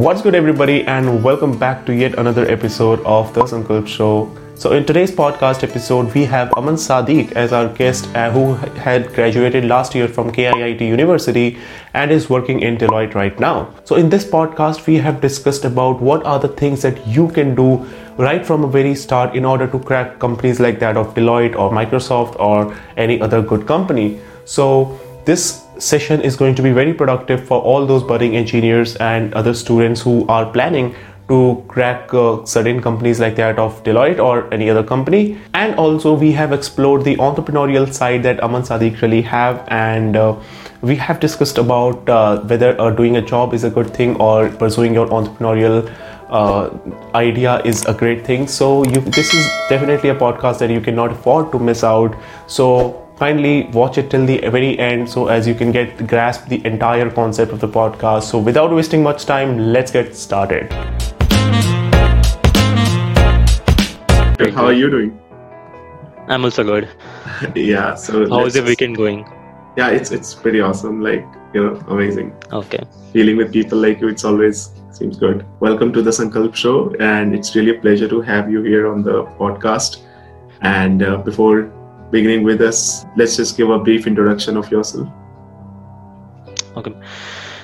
What's good everybody, and welcome back to yet another episode of The Sankalp Show. So in today's podcast episode, we have Aman Sadiq as our guest who had graduated last year from KIIT University and is working in Deloitte right now. So in this podcast, we have discussed about what are the things that you can do right from a very start in order to crack companies like that of Deloitte or Microsoft or any other good company. So this session is going to be very productive for all those budding engineers and other students who are planning to crack certain companies like that of Deloitte or any other company. And also we have explored the entrepreneurial side that Aman Sadiq really have, and we have discussed about whether doing a job is a good thing or pursuing your entrepreneurial idea is a great thing. So this is definitely a podcast that you cannot afford to miss out. So kindly watch it till the very end so as you can grasp the entire concept of the podcast. So without wasting much time, let's get started. How are you doing? I'm also good. Yeah. So how is the weekend going? Yeah, it's pretty awesome. Amazing. Okay. Dealing with people like you, it's always seems good. Welcome to the Sankalp Show, and it's really a pleasure to have you here on the podcast. And before beginning with us, let's just give a brief introduction of yourself. Okay.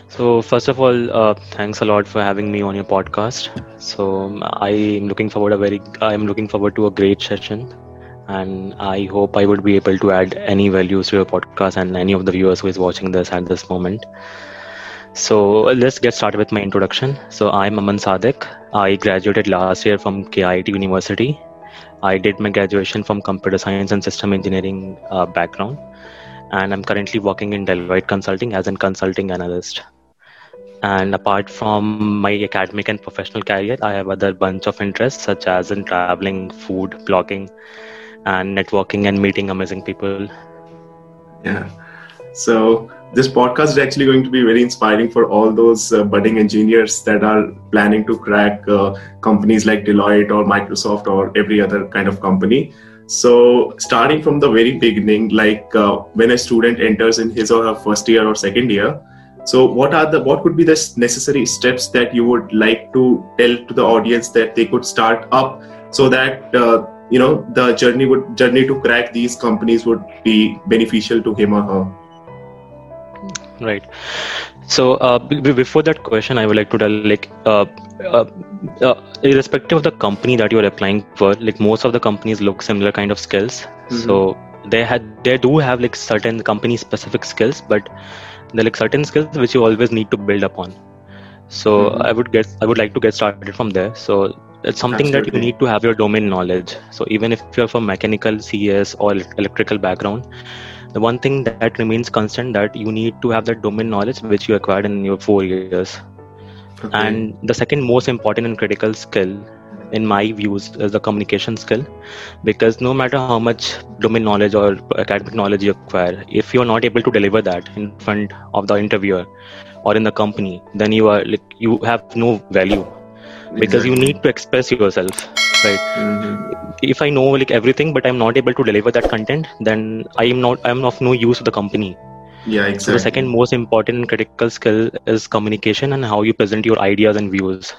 So first of all, thanks a lot for having me on your podcast. So I am looking forward to a great session, and I hope I would be able to add any values to your podcast and any of the viewers who is watching this at this moment. So let's get started with my introduction. So I'm Aman Sadiq. I graduated last year from KIIT University. I did my graduation from computer science and system engineering background, and I'm currently working in Deloitte Consulting as a consulting analyst. And apart from my academic and professional career, I have other bunch of interests such as in traveling, food, blogging, and networking and meeting amazing people. Yeah. So this podcast is actually going to be very inspiring for all those budding engineers that are planning to crack companies like Deloitte or Microsoft or every other kind of company. So starting from the very beginning, when a student enters in his or her first year or second year, so what could be the necessary steps that you would like to tell to the audience that they could start up so that the journey to crack these companies would be beneficial to him or her? Right. So before that question, I would like to tell irrespective of the company that you are applying for, most of the companies look similar kind of skills. Mm-hmm. So they do have certain company specific skills, but they're certain skills which you always need to build upon. So mm-hmm. I would like to get started from there. So it's something Absolutely. That you need to have your domain knowledge. So even if you're from mechanical, CS or electrical background, the one thing that remains constant that you need to have that domain knowledge which you acquired in your 4 years. Okay. And the second most important and critical skill, in my views, is the communication skill, because no matter how much domain knowledge or academic knowledge you acquire, if you're not able to deliver that in front of the interviewer or in the company, then you have no value, because you need to express yourself. Right. Mm-hmm. If I know everything, but I'm not able to deliver that content, then I'm of no use to the company. Yeah, exactly. So the second most important and critical skill is communication and how you present your ideas and views.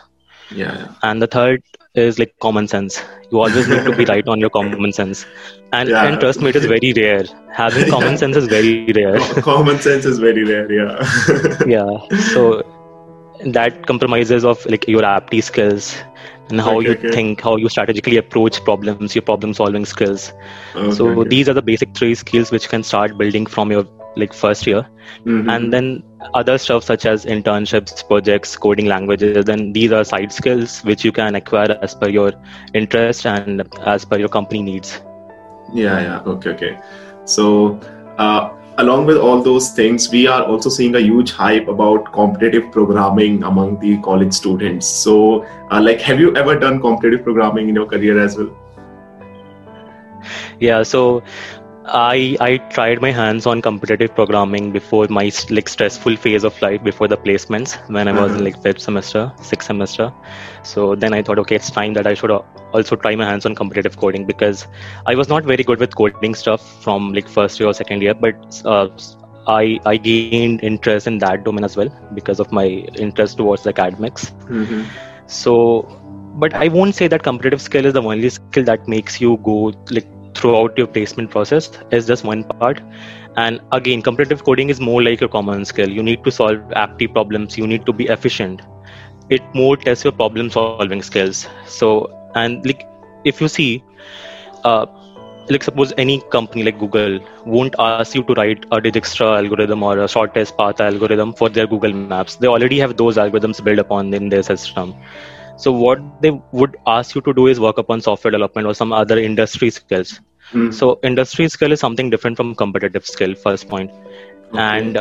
Yeah. And the third is common sense. You always need to be right on your common sense. And trust me, it is very rare. Having common sense is very rare. Common sense is very rare. Yeah. Yeah. So that compromises of your aptitude skills and how you think, how you strategically approach problems, your problem solving skills. These are the basic three skills which can start building from your first year. Mm-hmm. And then other stuff such as internships, projects, coding languages, then these are side skills which you can acquire as per your interest and as per your company needs. Yeah. Okay. So along with all those things, we are also seeing a huge hype about competitive programming among the college students. So, have you ever done competitive programming in your career as well? Yeah, so I tried my hands on competitive programming before my stressful phase of life, before the placements, when I was in fifth semester, sixth semester. So then I thought, okay, it's time that I should also try my hands on competitive coding, because I was not very good with coding stuff from first year or second year, but I gained interest in that domain as well because of my interest towards academics. Mm-hmm. So, but I won't say that competitive skill is the only skill that makes you go like throughout your placement process. It's just one part. And again, competitive coding is more like a common skill. You need to solve apti problems. You need to be efficient. It more tests your problem solving skills. So, and like if you see, like suppose any company like Google won't ask you to write a Dijkstra algorithm or a shortest path algorithm for their Google Maps. They already have those algorithms built upon in their system. So what they would ask you to do is work upon software development or some other industry skills. Mm-hmm. So industry skill is something different from competitive skill, first point. Okay.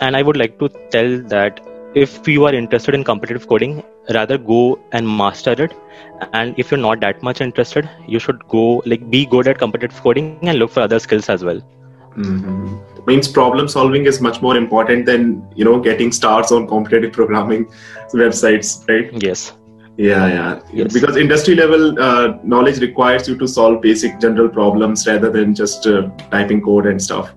And I would like to tell that if you are interested in competitive coding, rather go and master it. And if you're not that much interested, you should go like be good at competitive coding and look for other skills as well. Mm-hmm. Means problem solving is much more important than, you know, getting stars on competitive programming websites, right? Yes. Yeah. Yes. Because industry level knowledge requires you to solve basic general problems rather than just typing code and stuff,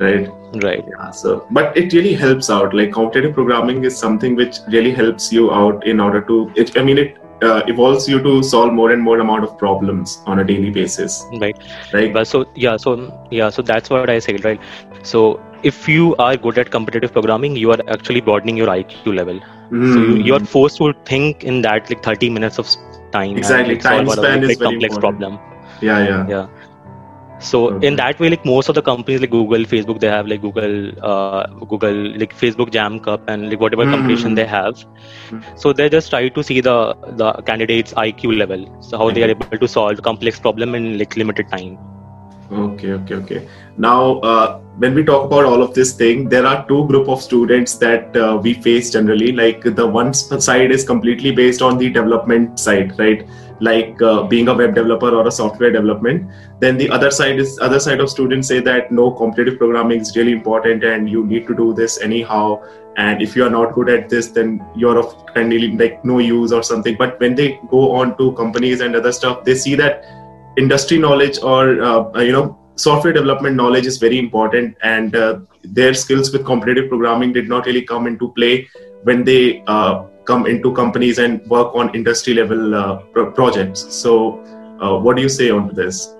right? Right. Yeah. So, but it really helps out. Like competitive programming is something which really helps you out in order to. It evolves you to solve more and more amount of problems on a daily basis. Right. But so that's what I said, right? So if you are good at competitive programming, you are actually broadening your IQ level. Mm. So you are forced to think in that like 30 minutes of time. Exactly, and, like, time span is very complex important problem. Yeah. So in that way, like most of the companies like Google, Facebook, they have like Google, Facebook Jam Cup and like whatever competition they have. So they just try to see the candidate's IQ level, so how they are able to solve complex problem in like limited time. Okay. Now, when we talk about all of this thing, there are two group of students that we face generally. Like the one side is completely based on the development side, right? Like being a web developer or a software development. Then the other side of students say that no, competitive programming is really important and you need to do this anyhow. And if you are not good at this, then you're of kind of like no use or something. But when they go on to companies and other stuff, they see that industry knowledge or software development knowledge is very important, and their skills with competitive programming did not really come into play when they come into companies and work on industry level projects. So what do you say on this?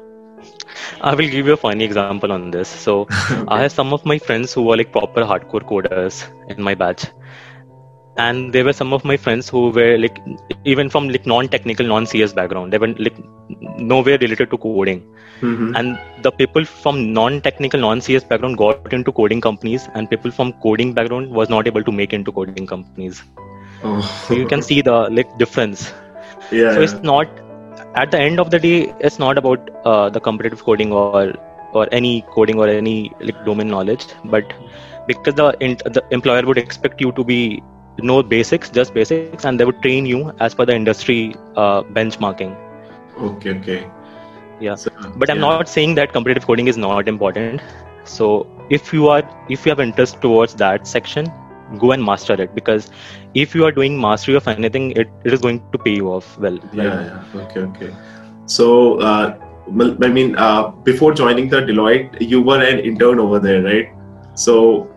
I will give you a funny example on this. So okay. I have some of my friends who were like proper hardcore coders in my batch. And there were some of my friends who were like, even from like non-technical, non-CS background, they were like nowhere related to coding. Mm-hmm. And the people from non-technical, non-CS background got into coding companies, and people from coding background was not able to make into coding companies. Oh. So you can see the like difference. Yeah. So it's not, at the end of the day, it's not about the competitive coding or any coding or any like domain knowledge, but because the employer would expect you to be no basics, just basics, and they would train you as per the industry benchmarking. Okay. Yeah. So, but I'm not saying that competitive coding is not important. So if you have interest towards that section, go and master it, because if you are doing mastery of anything, it is going to pay you off well. Yeah. Okay. So, before joining the Deloitte, you were an intern over there, right? So.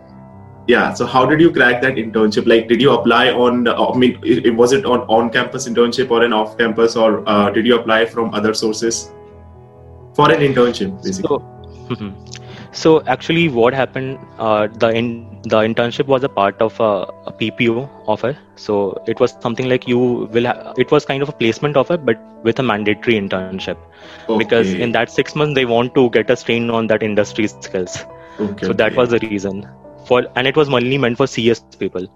Yeah. So how did you crack that internship? Like, did you apply on? Was it on-campus internship or an off-campus, or did you apply from other sources for an internship, basically? So actually, what happened? The internship was a part of a PPO offer. So it was something like it was kind of a placement offer, but with a mandatory internship, because in that 6 months they want to get us trained on that industry skills. So that was the reason. And it was only meant for CS people.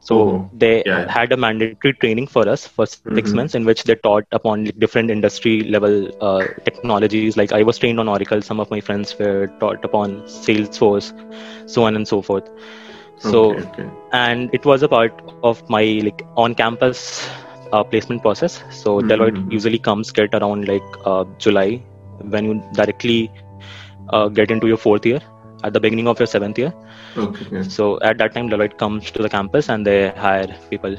So they had a mandatory training for us for 6 months, in which they taught upon different industry level technologies. Like I was trained on Oracle. Some of my friends were taught upon Salesforce, so on and so forth. So, and it was a part of my on-campus placement process. So Deloitte usually comes get around July, when you directly get into your 4th year. At the beginning of your 7th year. So at that time, Deloitte comes to the campus and they hire people.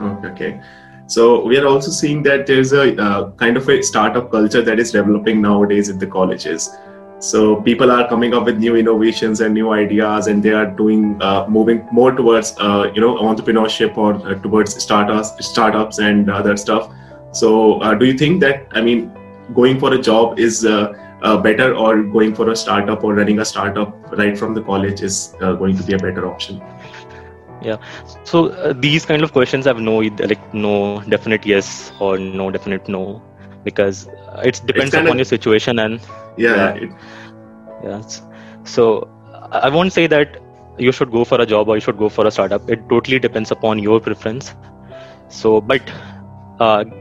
Okay. So we are also seeing that there's a kind of a startup culture that is developing nowadays in the colleges. So people are coming up with new innovations and new ideas, and they are doing moving more towards entrepreneurship or towards startups and other stuff. So do you think that, I mean, going for a job is better, or going for a startup or running a startup right from the college is going to be a better option? Yeah, so these kind of questions have no definite yes or no definite no, because it depends upon your situation and So I won't say that you should go for a job or you should go for a startup. It totally depends upon your preference. So, but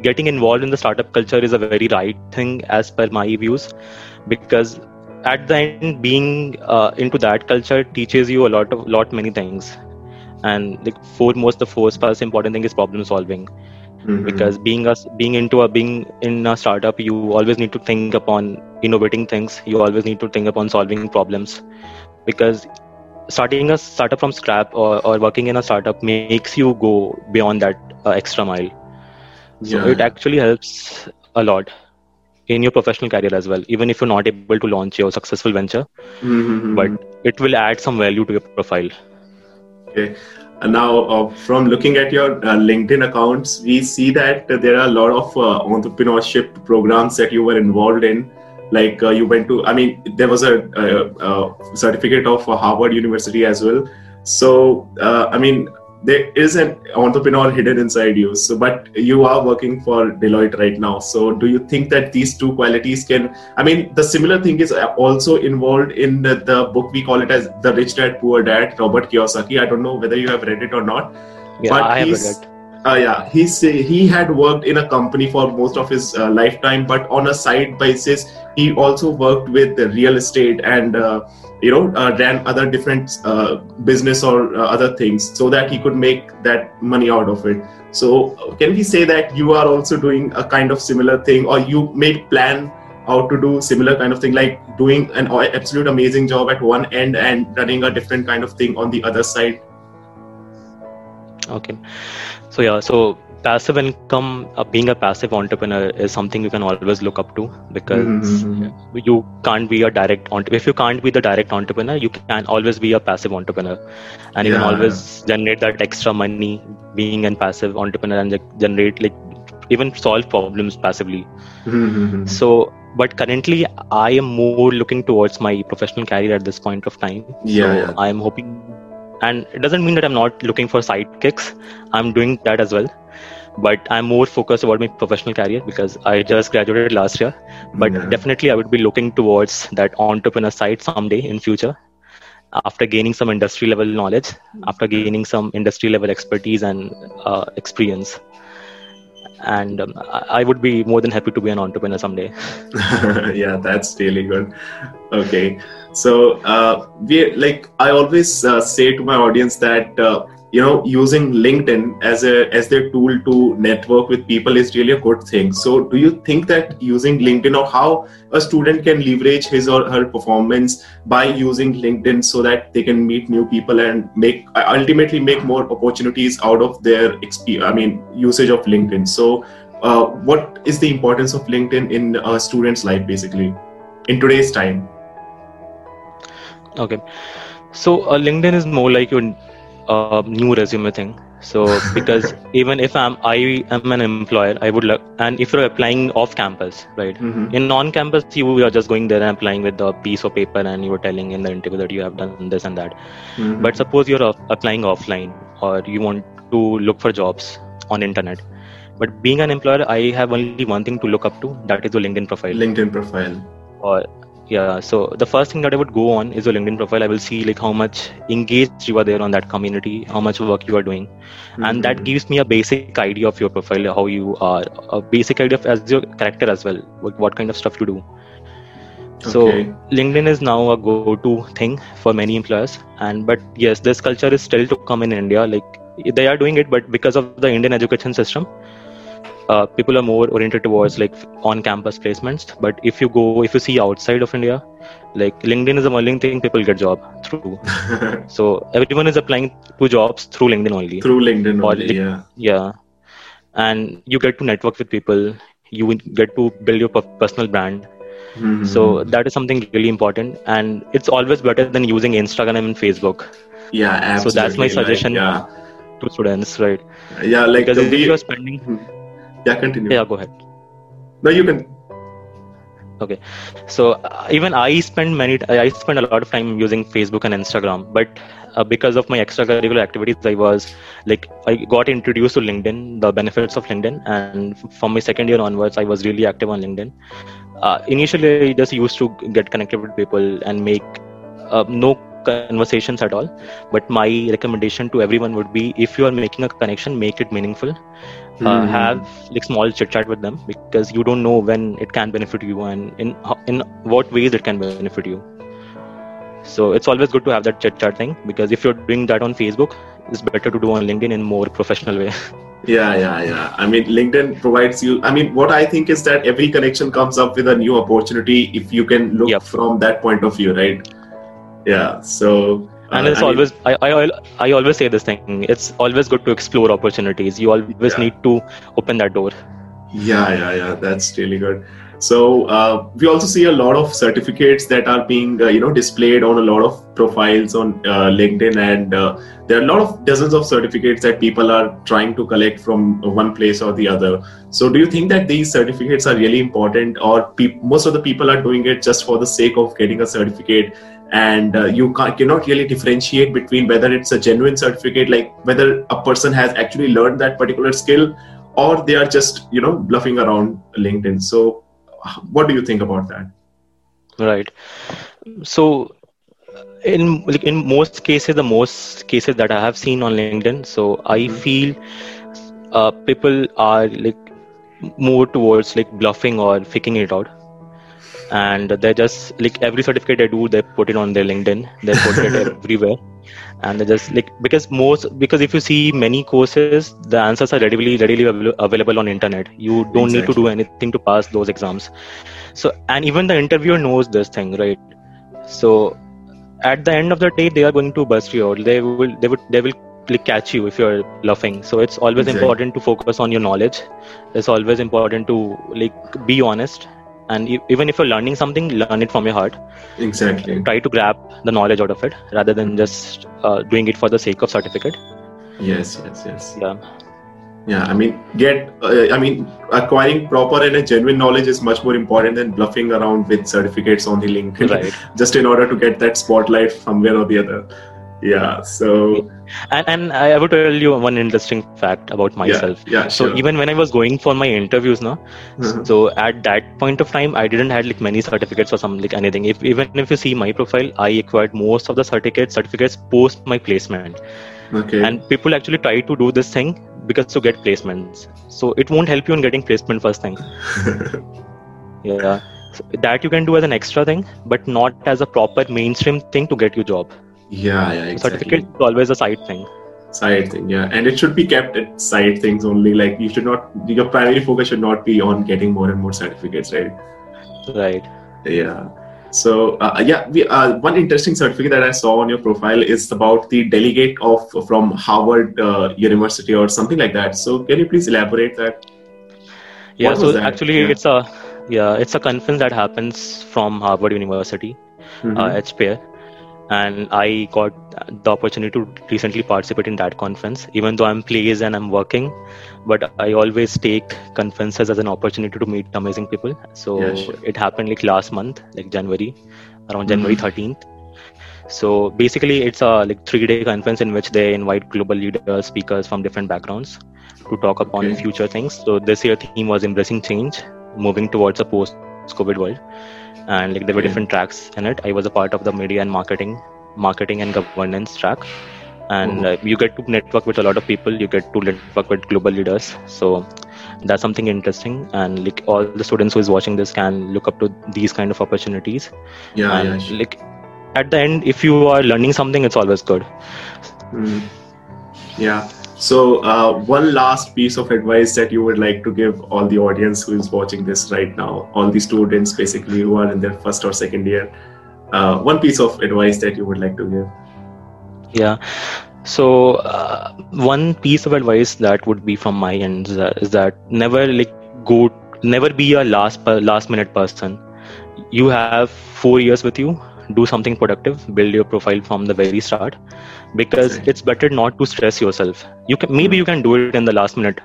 getting involved in the startup culture is a very right thing as per my views, because at the end, being into that culture teaches you many things. And the first important thing is problem solving, because being in a startup, you always need to think upon innovating things. You always need to think upon solving problems, because starting a startup from scratch or working in a startup makes you go beyond that extra mile. So it actually helps a lot in your professional career as well, even if you're not able to launch your successful venture, but it will add some value to your profile. Okay. And now, from looking at your LinkedIn accounts, we see that there are a lot of entrepreneurship programs that you were involved in. Like you went to, there was a certificate of Harvard University as well. So, there is an entrepreneur hidden inside you. So, but you are working for Deloitte right now. So, do you think that these two qualities can? The similar thing is also involved in the book. We call it as The Rich Dad Poor Dad, Robert Kiyosaki. I don't know whether you have read it or not. Yeah, but I have read it. He had worked in a company for most of his lifetime, but on a side basis, he also worked with the real estate and ran other different business or other things so that he could make that money out of it. So can we say that you are also doing a kind of similar thing, or you may plan out to do similar kind of thing, like doing an absolute amazing job at one end and running a different kind of thing on the other side? Okay. So passive income, being a passive entrepreneur is something you can always look up to, because you can't be a direct entrepreneur. If you can't be the direct entrepreneur, you can always be a passive entrepreneur, and you can always generate that extra money being a passive entrepreneur and even solve problems passively. So, but currently I am more looking towards my professional career at this point of time. I am hoping. And it doesn't mean that I'm not looking for sidekicks. I'm doing that as well. But I'm more focused about my professional career because I just graduated last year. But definitely I would be looking towards that entrepreneur side someday in future, after gaining some industry level knowledge, after gaining some industry level expertise and experience. And I would be more than happy to be an entrepreneur someday. Yeah, that's really good. Okay. So I always say to my audience that, using LinkedIn as their tool to network with people is really a good thing. So do you think that using LinkedIn, or how a student can leverage his or her performance by using LinkedIn so that they can meet new people and ultimately make more opportunities out of their usage of LinkedIn? So what is the importance of LinkedIn in a student's life, basically, in today's time? Okay. So LinkedIn is more like your new resume thing. So because even if I am an employer, I would look, and if you're applying off campus, right? In non-campus, you are just going there and applying with a piece of paper, and you are telling in the interview that you have done this and that. But suppose you're applying offline, or you want to look for jobs on internet. But being an employer, I have only one thing to look up to, that is your LinkedIn profile. So the first thing that I would go on is your LinkedIn profile. I will see how much engaged you are there on that community, how much work you are doing. And that gives me a basic idea of your profile, how you are, a basic idea of your character as well, what kind of stuff you do. So LinkedIn is now a go-to thing for many employers. But yes, this culture is still to come in India. They are doing it, but because of the Indian education system, people are more oriented towards on-campus placements. But if you see outside of India, LinkedIn is the only thing people get job through. So everyone is applying to jobs through LinkedIn only. And you get to network with people. You get to build your personal brand. Mm-hmm. So that is something really important, and it's always better than using Instagram and Facebook. Yeah, absolutely. So that's my suggestion to students, right? Yeah, like because if you are spending. Yeah, continue. Yeah, go ahead. No, you can. Okay, so even I spend a lot of time using Facebook and Instagram, but because of my extracurricular activities, I got introduced to LinkedIn, the benefits of LinkedIn, and from my second year onwards, I was really active on LinkedIn. Initially, I just used to get connected with people and make no conversations at all, but my recommendation to everyone would be, if you are making a connection, make it meaningful. Have small chit chat with them, because you don't know when it can benefit you and in what ways it can benefit you. So it's always good to have that chit chat thing, because if you're doing that on Facebook, it's better to do on LinkedIn in a more professional way. Yeah. I mean, LinkedIn provides you. I mean, what I think is that every connection comes up with a new opportunity if you can look from that point of view, right? Yeah. So. And it's always, I always say this thing, it's always good to explore opportunities. You always need to open that door. Yeah. That's really good. So we also see a lot of certificates that are being, displayed on a lot of profiles on LinkedIn. And there are a lot of dozens of certificates that people are trying to collect from one place or the other. So do you think that these certificates are really important, or most of the people are doing it just for the sake of getting a certificate? And you cannot really differentiate between whether it's a genuine certificate, like whether a person has actually learned that particular skill, or they are just, bluffing around LinkedIn. So what do you think about that? Right. So in most cases that I have seen on LinkedIn, so I feel people are more towards bluffing or faking it out. And they just every certificate they do, they put it on their LinkedIn, they put it everywhere, and they just because if you see many courses, the answers are readily available on internet. You don't need to do anything to pass those exams. So, and even the interviewer knows this thing, right? So at the end of the day, they are going to bust you out. They will catch you if you're bluffing. So it's always important to focus on your knowledge. It's always important to be honest. And even if you're learning something, learn it from your heart. Exactly. Try to grab the knowledge out of it rather than just doing it for the sake of certificate. Yes. Yeah. I mean, acquiring proper and a genuine knowledge is much more important than bluffing around with certificates on the LinkedIn, right? Just in order to get that spotlight somewhere or the other. Yeah. So. And I would tell you one interesting fact about myself. Yeah, sure. So even when I was going for my interviews now, so at that point of time, I didn't have many certificates or something anything. Even if you see my profile, I acquired most of the certificates post my placement. Okay. And people actually try to do this thing because to get placements. So it won't help you in getting placement first thing. Yeah. So that you can do as an extra thing, but not as a proper mainstream thing to get your job. Yeah, exactly. Certificate is always a side thing, yeah, and it should be kept at side things only. You should not, your primary focus should not be on getting more and more certificates, right? Yeah. So one interesting certificate that I saw on your profile is about the delegate from Harvard University or something like that. So can you please elaborate that? Yeah, so that? Actually, it's a conference that happens from Harvard University, HPR. And I got the opportunity to recently participate in that conference, even though I'm placed and I'm working, but I always take conferences as an opportunity to meet amazing people. So it happened last month, January 13th. So basically it's a 3-day conference in which they invite global leaders, speakers from different backgrounds to talk upon future things. So this year theme was embracing change, moving towards a post-COVID world. And there were different tracks in it. I was a part of the media and marketing and governance track. And you get to network with a lot of people. You get to network with global leaders. So that's something interesting. And all the students who is watching this can look up to these kind of opportunities. Yeah. And at the end, if you are learning something, it's always good. Mm. Yeah. So one last piece of advice that you would like to give all the audience who is watching this right now, all the students basically who are in their first or second year, one piece of advice that you would like to give. Yeah. So one piece of advice that would be from my end is that never be a last minute person. you have 4 years with you. Do something productive, build your profile from the very start, because it's better not to stress yourself. You can, maybe you can do it in the last minute,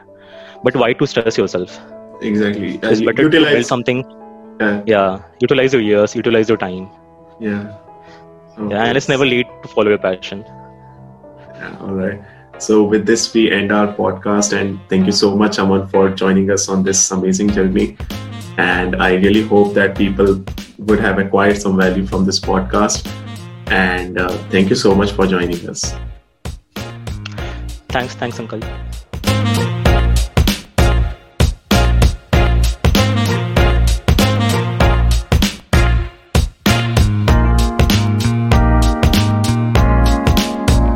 but why to stress yourself? Exactly. It's better to build something. Yeah. Utilize your years, utilize your time. Yeah. Okay. Yeah, and it's never late to follow your passion. Yeah, all right. So with this, we end our podcast, and thank you so much, Aman, for joining us on this amazing journey. And I really hope that people would have acquired some value from this podcast. And thank you so much for joining us. Thanks, Sankalp.